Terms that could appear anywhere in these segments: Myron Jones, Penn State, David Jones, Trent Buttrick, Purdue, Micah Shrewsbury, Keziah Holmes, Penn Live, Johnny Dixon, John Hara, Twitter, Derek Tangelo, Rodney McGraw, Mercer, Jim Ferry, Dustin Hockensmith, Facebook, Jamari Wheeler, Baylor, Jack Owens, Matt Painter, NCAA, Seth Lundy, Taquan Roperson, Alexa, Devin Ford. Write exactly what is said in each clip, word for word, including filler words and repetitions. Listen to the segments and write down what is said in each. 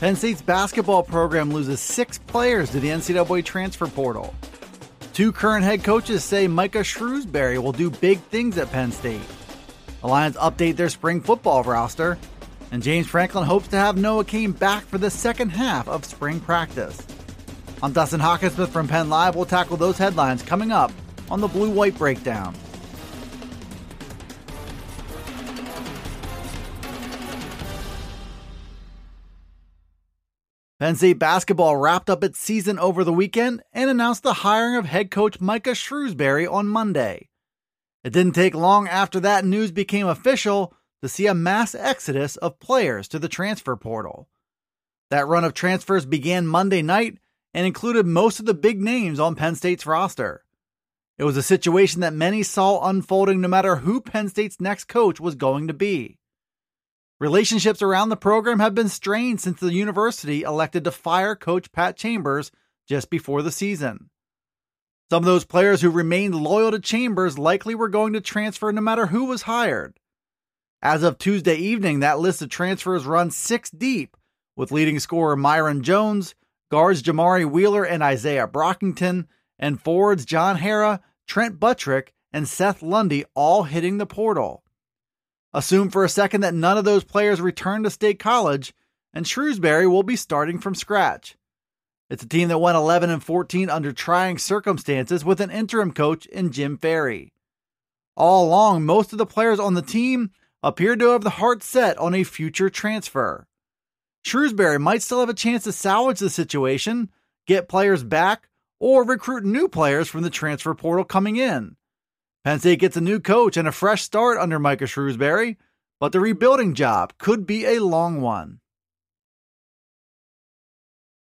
Penn State's basketball program loses six players to the N C double A transfer portal. Two current head coaches say Micah Shrewsbury will do big things at Penn State. The Lions update their spring football roster, and James Franklin hopes to have Noah Cain back for the second half of spring practice. I'm Dustin Hockensmith from Penn Live. We'll tackle those headlines coming up on the Blue White Breakdown. Penn State basketball wrapped up its season over the weekend and announced the hiring of head coach Micah Shrewsbury on Monday. It didn't take long after that news became official to see a mass exodus of players to the transfer portal. That run of transfers began Monday night and included most of the big names on Penn State's roster. It was a situation that many saw unfolding no matter who Penn State's next coach was going to be. Relationships around the program have been strained since the university elected to fire coach Pat Chambers just before the season. Some of those players who remained loyal to Chambers likely were going to transfer no matter who was hired. As of Tuesday evening, that list of transfers runs six deep, with leading scorer Myron Jones, guards Jamari Wheeler and Isaiah Brockington, and forwards John Hara, Trent Buttrick, and Seth Lundy all hitting the portal. Assume for a second that none of those players return to State College, and Shrewsbury will be starting from scratch. It's a team that went eleven and fourteen under trying circumstances with an interim coach in Jim Ferry. All along, most of the players on the team appeared to have the heart set on a future transfer. Shrewsbury might still have a chance to salvage the situation, get players back, or recruit new players from the transfer portal coming in. Penn State gets a new coach and a fresh start under Micah Shrewsbury, but the rebuilding job could be a long one.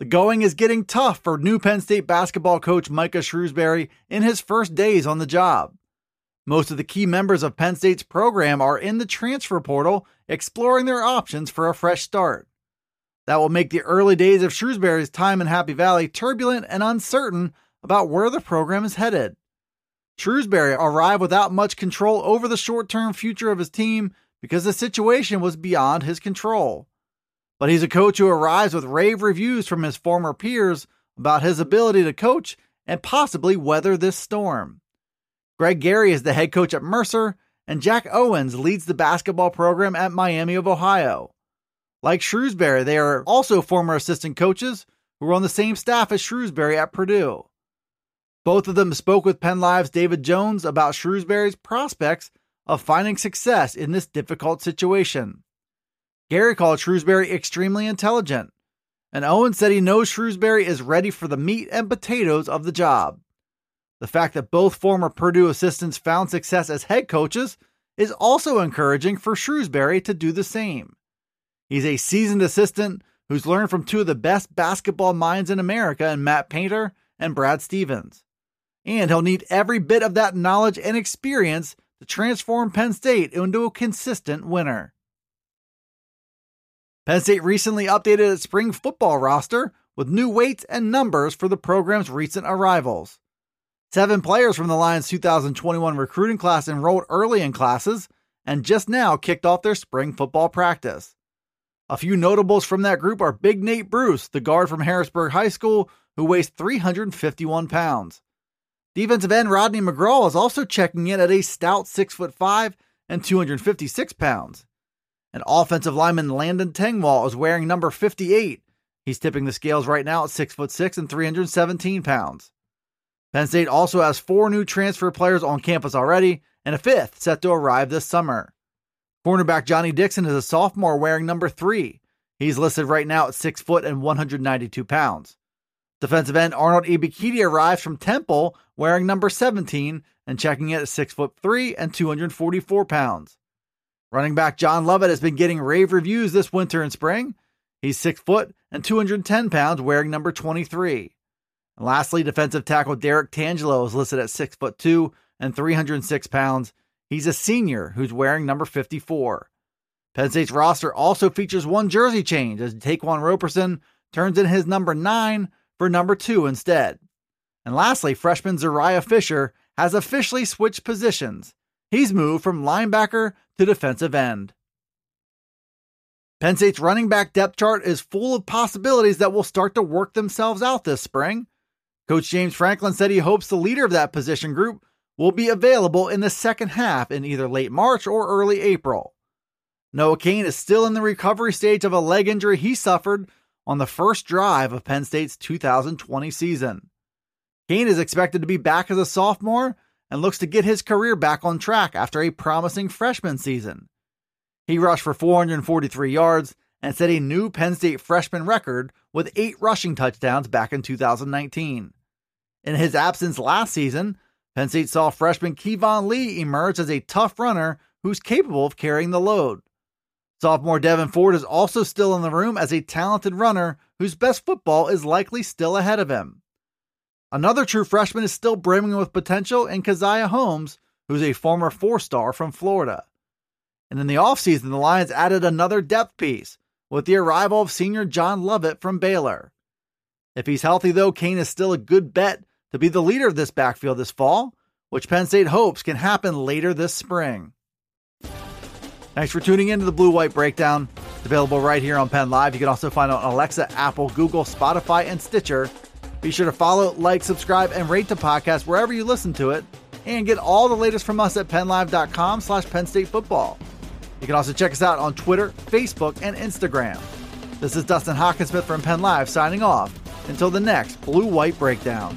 The going is getting tough for new Penn State basketball coach Micah Shrewsbury in his first days on the job. Most of the key members of Penn State's program are in the transfer portal exploring their options for a fresh start. That will make the early days of Shrewsbury's time in Happy Valley turbulent and uncertain about where the program is headed. Shrewsbury arrived without much control over the short-term future of his team because the situation was beyond his control. But he's a coach who arrives with rave reviews from his former peers about his ability to coach and possibly weather this storm. Greg Gary is the head coach at Mercer, and Jack Owens leads the basketball program at Miami of Ohio. Like Shrewsbury, they are also former assistant coaches who were on the same staff as Shrewsbury at Purdue. Both of them spoke with Penn Live's David Jones about Shrewsbury's prospects of finding success in this difficult situation. Gary called Shrewsbury extremely intelligent, and Owen said he knows Shrewsbury is ready for the meat and potatoes of the job. The fact that both former Purdue assistants found success as head coaches is also encouraging for Shrewsbury to do the same. He's a seasoned assistant who's learned from two of the best basketball minds in America in Matt Painter and Brad Stevens. And he'll need every bit of that knowledge and experience to transform Penn State into a consistent winner. Penn State recently updated its spring football roster with new weights and numbers for the program's recent arrivals. Seven players from the Lions' two thousand twenty-one recruiting class enrolled early in classes and just now kicked off their spring football practice. A few notables from that group are Big Nate Bruce, the guard from Harrisburg High School, who weighs three hundred fifty-one pounds. Defensive end Rodney McGraw is also checking in at a stout six foot five and two hundred fifty-six pounds. And offensive lineman Landon Tengwall is wearing number fifty-eight. He's tipping the scales right now at six foot six and three hundred seventeen pounds. Penn State also has four new transfer players on campus already, and a fifth set to arrive this summer. Cornerback Johnny Dixon is a sophomore wearing number three. He's listed right now at six foot and one hundred ninety-two pounds. Defensive end Arnold Ibikidi arrives from Temple wearing number seventeen and checking in at six foot three and two hundred forty-four pounds. Running back John Lovett has been getting rave reviews this winter and spring. He's six foot and two hundred ten pounds, wearing number twenty-three. And lastly, defensive tackle Derek Tangelo is listed at six foot two and three hundred six pounds. He's a senior who's wearing number fifty-four. Penn State's roster also features one jersey change, as Taquan Roperson turns in his number nine for number two instead. And lastly, freshman Zariah Fisher has officially switched positions. He's moved from linebacker to defensive end. Penn State's running back depth chart is full of possibilities that will start to work themselves out this spring. Coach James Franklin said he hopes the leader of that position group will be available in the second half in either late March or early April. Noah Cain is still in the recovery stage of a leg injury he suffered on the first drive of Penn State's two thousand twenty season. Cain is expected to be back as a sophomore and looks to get his career back on track after a promising freshman season. He rushed for four hundred forty-three yards and set a new Penn State freshman record with eight rushing touchdowns back in two thousand nineteen. In his absence last season, Penn State saw freshman Kevon Lee emerge as a tough runner who's capable of carrying the load. Sophomore Devin Ford is also still in the room as a talented runner whose best football is likely still ahead of him. Another true freshman is still brimming with potential in Keziah Holmes, who's a former four-star from Florida. And in the offseason, the Lions added another depth piece with the arrival of senior John Lovett from Baylor. If he's healthy, though, Kane is still a good bet to be the leader of this backfield this fall, which Penn State hopes can happen later this spring. Thanks for tuning in to the Blue White Breakdown. It's available right here on Penn Live. You can also find it on Alexa, Apple, Google, Spotify, and Stitcher. Be sure to follow, like, subscribe, and rate the podcast wherever you listen to it. And get all the latest from us at PennLive.com slash Penn State Football. You can also check us out on Twitter, Facebook, and Instagram. This is Dustin Hockensmith from Penn Live signing off. Until the next Blue White Breakdown.